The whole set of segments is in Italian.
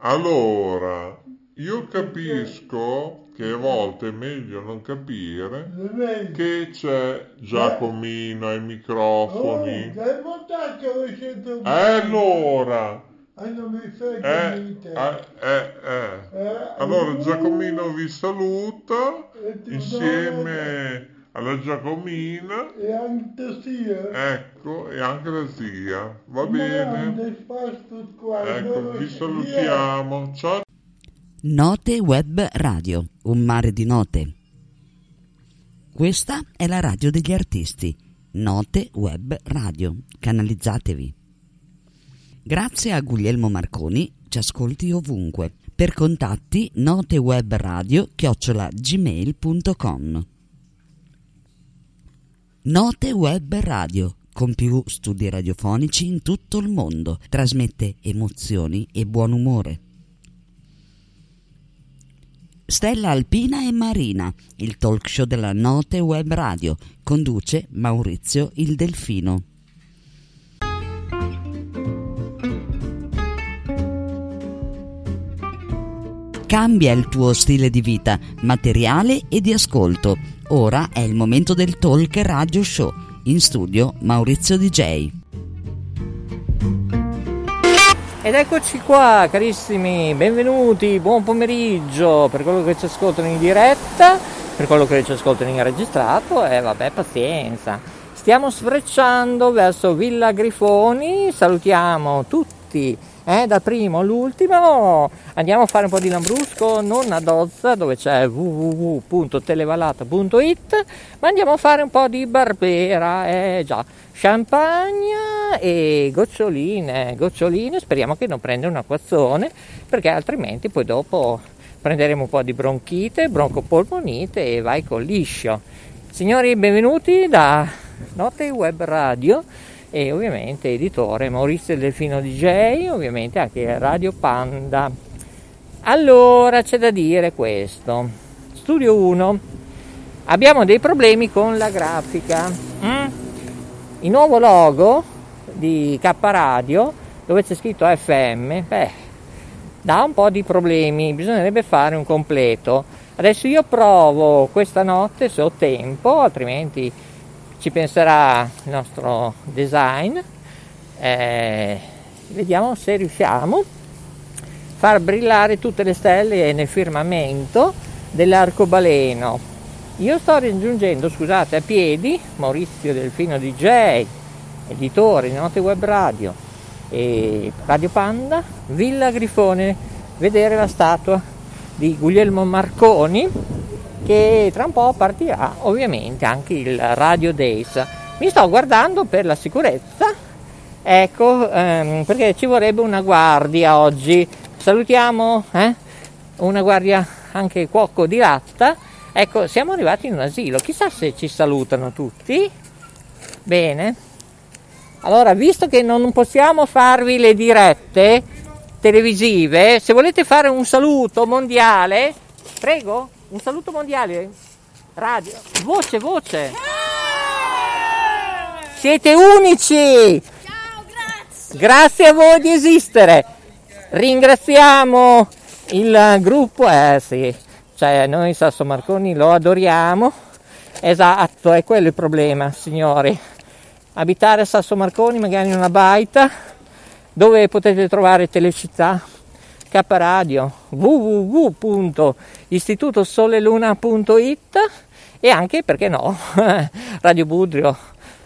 Allora, io capisco che a volte è meglio non capire che c'è Giacomino ai microfoni. Allora... Allora Giacomino vi saluta insieme alla Giacomina e anche la zia. Ecco, e anche la zia. Va bene. Ecco, vi salutiamo. Ciao. Note Web Radio, un mare di note. Questa è la radio degli artisti. Note Web Radio. Canalizzatevi. Grazie a Guglielmo Marconi, ci ascolti ovunque. Per contatti notewebradio@gmail.com. Note Web Radio, con più studi radiofonici in tutto il mondo, trasmette emozioni e buon umore. Stella Alpina e Marina, il talk show della Note Web Radio, conduce Maurizio il Delfino. Cambia il tuo stile di vita, materiale e di ascolto. Ora è il momento del Talk Radio Show. In studio Maurizio DJ. Ed eccoci qua, carissimi, benvenuti, buon pomeriggio per quello che ci ascoltano in diretta, per quello che ci ascoltano in registrato e vabbè, pazienza. Stiamo sfrecciando verso Villa Grifoni, salutiamo tutti. Da primo all'ultimo andiamo a fare un po' di lambrusco, non ad Ozza dove c'è www.televalata.it, ma andiamo a fare un po' di barbera, già, champagne e goccioline, speriamo che non prenda un acquazzone perché altrimenti poi dopo prenderemo un po' di bronchite, broncopolmonite e vai col liscio. Signori, benvenuti da Note Web Radio e ovviamente editore Maurizio Delfino DJ, ovviamente anche Radio Panda. Allora, c'è da dire questo. Studio 1. Abbiamo dei problemi con la grafica. Il nuovo logo di K Radio, dove c'è scritto FM, dà un po' di problemi, bisognerebbe fare un completo. Adesso io provo questa notte se ho tempo, altrimenti ci penserà il nostro design, vediamo se riusciamo a far brillare tutte le stelle nel firmamento dell'arcobaleno. Io sto raggiungendo, scusate, a piedi Maurizio Delfino DJ, editore di Note Web Radio e Radio Panda, Villa Grifone, vedere la statua di Guglielmo Marconi, che tra un po' partirà ovviamente anche il Radio Days. Mi sto guardando per la sicurezza, ecco, perché ci vorrebbe una guardia oggi. Salutiamo una guardia, anche cuoco di latta. Ecco, siamo arrivati in un asilo, chissà se ci salutano tutti. Bene, allora, visto che non possiamo farvi le dirette televisive, se volete fare un saluto mondiale, prego. Un saluto mondiale, radio, voce. Ciao! Siete unici! Ciao, grazie! Grazie a voi di esistere! Ringraziamo il gruppo, sì, cioè noi Sasso Marconi lo adoriamo, esatto, è quello il problema, signori. Abitare a Sasso Marconi, magari in una baita, dove potete trovare Telecittà, K Radio, www.istitutosoleluna.it e anche, perché no, Radio Budrio,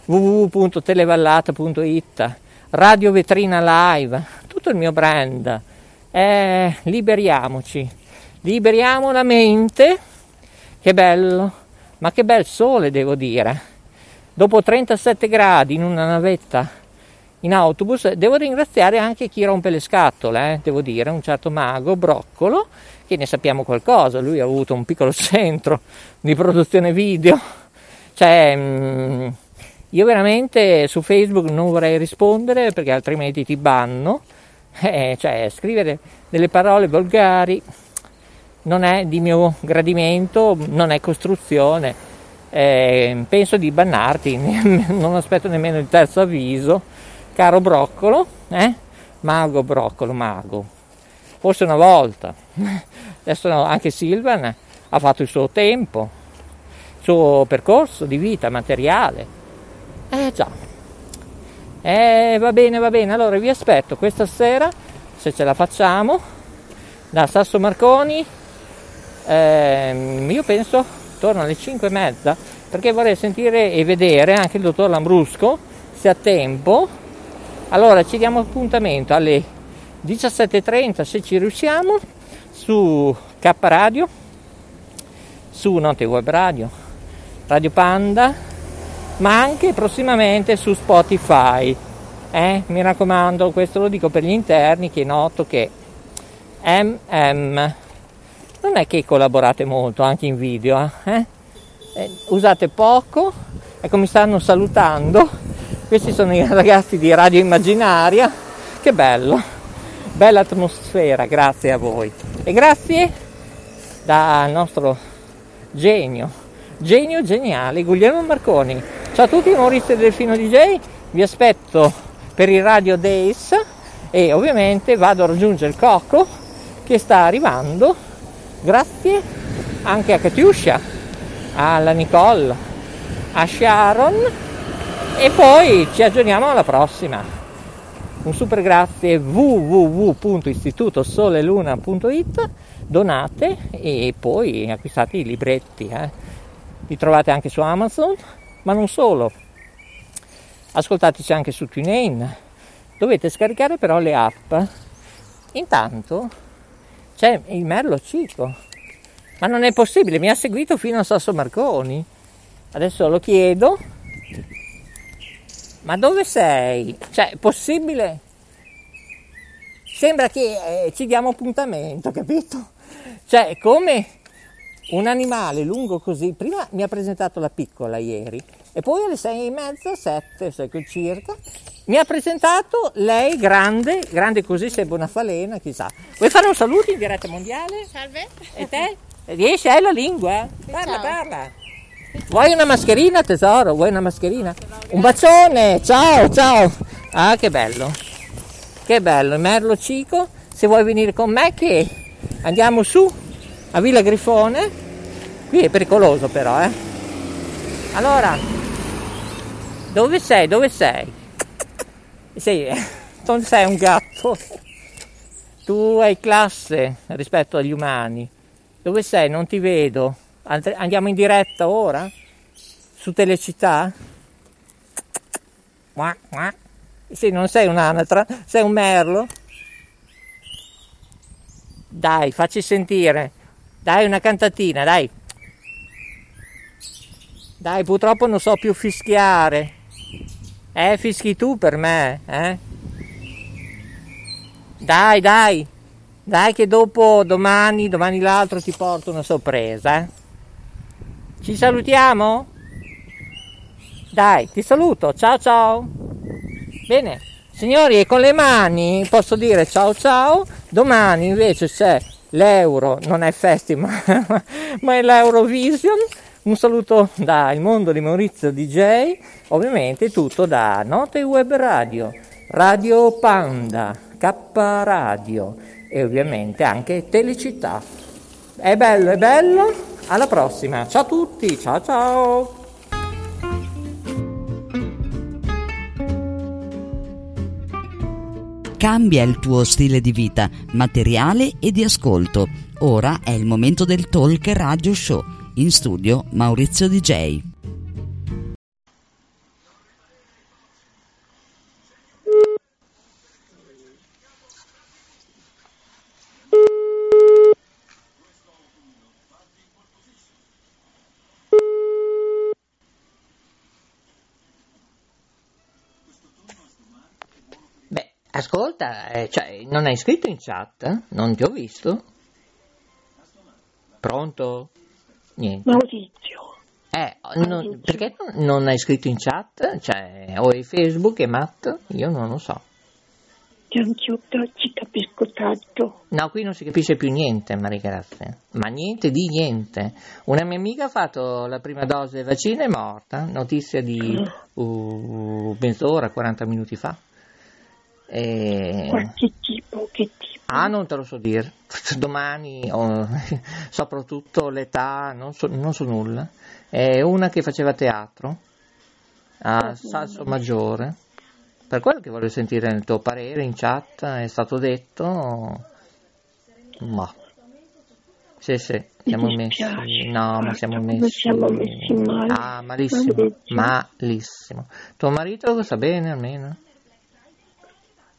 www.televalata.it, Radio Vetrina Live, tutto il mio brand. Liberiamoci, liberiamo la mente, che bello, ma che bel sole devo dire, dopo 37 gradi in una navetta in autobus. Devo ringraziare anche chi rompe le scatole, devo dire, un certo mago, Broccolo, che ne sappiamo qualcosa. Lui ha avuto un piccolo centro di produzione video, io veramente su Facebook non vorrei rispondere perché altrimenti ti banno, scrivere delle parole volgari non è di mio gradimento, non è costruzione, penso di bannarti, non aspetto nemmeno il terzo avviso, caro Broccolo, mago Broccolo, mago, forse una volta. Adesso anche Silvan ha fatto il suo tempo, il suo percorso di vita materiale. Va bene, allora vi aspetto questa sera, se ce la facciamo, da Sasso Marconi, io penso torno alle 5:30, perché vorrei sentire e vedere anche il dottor Lambrusco, se ha tempo. Allora ci diamo appuntamento alle 17:30, se ci riusciamo, su K Radio, su Note Web Radio, Radio Panda, ma anche prossimamente su Spotify. Mi raccomando, questo lo dico per gli interni, che noto che non è che collaborate molto anche in video, usate poco. Ecco, mi stanno salutando, questi sono i ragazzi di Radio Immaginaria, che bello, bella atmosfera, grazie a voi e grazie dal nostro genio geniale Guglielmo Marconi. Ciao a tutti, Maurizio Delfino DJ, vi aspetto per il Radio Days e ovviamente vado a raggiungere il Coco che sta arrivando. Grazie anche a Katiuscia, alla Nicole, a Sharon, e poi ci aggiorniamo alla prossima. Un super grazie, www.istitutosoleluna.it, donate e poi acquistate i libretti. Li trovate anche su Amazon. Ma non solo, ascoltateci anche su TuneIn, dovete scaricare però le app. Intanto c'è il Merlo Cico, ma non è possibile, mi ha seguito fino a Sasso Marconi, adesso lo chiedo, ma dove sei? È possibile? Sembra che ci diamo appuntamento, capito? Come... un animale lungo così, prima mi ha presentato la piccola ieri e poi alle 6:30, 7 circa, mi ha presentato lei grande così, sembra una falena, chissà. Vuoi fare un saluto in diretta mondiale? Salve. E te? Riesci? Hai la lingua? Parla. Vuoi una mascherina, tesoro? Vuoi una mascherina? Un bacione, ciao. Ah, che bello, Merlo Cico, se vuoi venire con me che andiamo su a Villa Griffone, qui è pericoloso però. Allora, dove sei? Non sei un gatto, tu hai classe rispetto agli umani. Dove sei? Non ti vedo. Andiamo in diretta ora? Su Telecittà? Non sei un'anatra, sei un merlo? Dai, facci sentire. Dai, una cantatina, dai. Dai, purtroppo non so più fischiare. Fischi tu per me, Dai. Dai che dopo, domani l'altro ti porto una sorpresa, Ci salutiamo? Dai, ti saluto, ciao. Bene, signori, e con le mani posso dire ciao. Domani invece c'è l'Euro, non è Festival, ma è l'Eurovision. Un saluto dal mondo di Maurizio DJ, ovviamente tutto da Note Web Radio, Radio Panda, K Radio e ovviamente anche Telecittà. È bello, alla prossima, ciao a tutti, ciao! Cambia il tuo stile di vita, materiale e di ascolto. Ora è il momento del Talk Radio Show. In studio Maurizio DJ. Ascolta, cioè, non hai scritto in chat? Non ti ho visto. Pronto? Niente. Maurizio. Non, perché non hai scritto in chat? Cioè, o è Facebook, è Matt? Io non lo so. Anch'io ci capisco tanto. No, qui non si capisce più niente, Maria Grazia. Ma niente di niente. Una mia amica ha fatto la prima dose del vaccino e è morta. Notizia di mezz'ora, 40 minuti fa. E... qualche tipo, che tipo? Ah, non te lo so dire. Domani soprattutto l'età, non so nulla. È una che faceva teatro a Sasso Maggiore. Per quello che voglio sentire il tuo parere in chat, è stato detto, ma sì, siamo messi, no, ma siamo messi male. Ah, malissimo. Tuo marito sta bene almeno?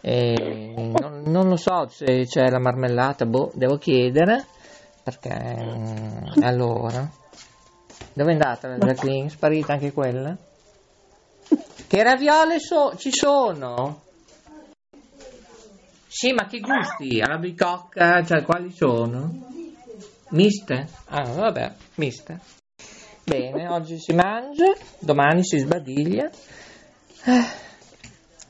e non lo so se c'è la marmellata, devo chiedere, perché allora... Dove è andata la Jacqueline? Sparita anche quella? Che raviole ci sono? Sì, ma che gusti? Alla bicocca, cioè quali sono? Miste? Ah, vabbè, miste. Bene, oggi si mangia, domani si sbadiglia.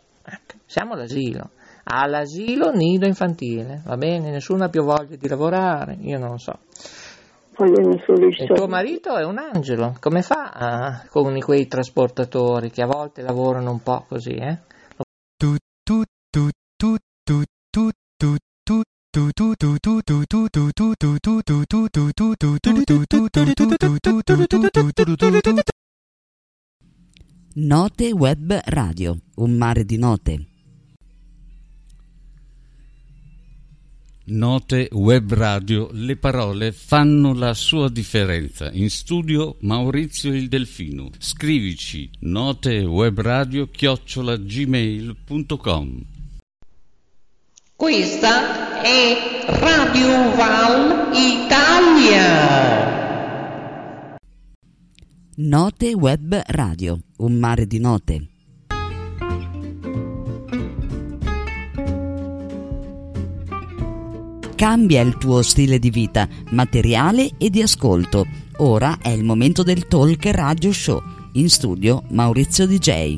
Ecco, siamo all'asilo nido infantile, va bene, nessuno ha più voglia di lavorare, io non lo so. Il tuo marito è un angelo, come fa con quei trasportatori che a volte lavorano un po' così, Note Web Radio, un mare di note. Note Web Radio, le parole fanno la sua differenza. In studio Maurizio il Delfino. Scrivici notewebradio@gmail.com. Questa è Radio Val Italia. Note Web Radio, un mare di note. Cambia il tuo stile di vita, materiale e di ascolto. Ora è il momento del Talk Radio Show. In studio Maurizio DJ.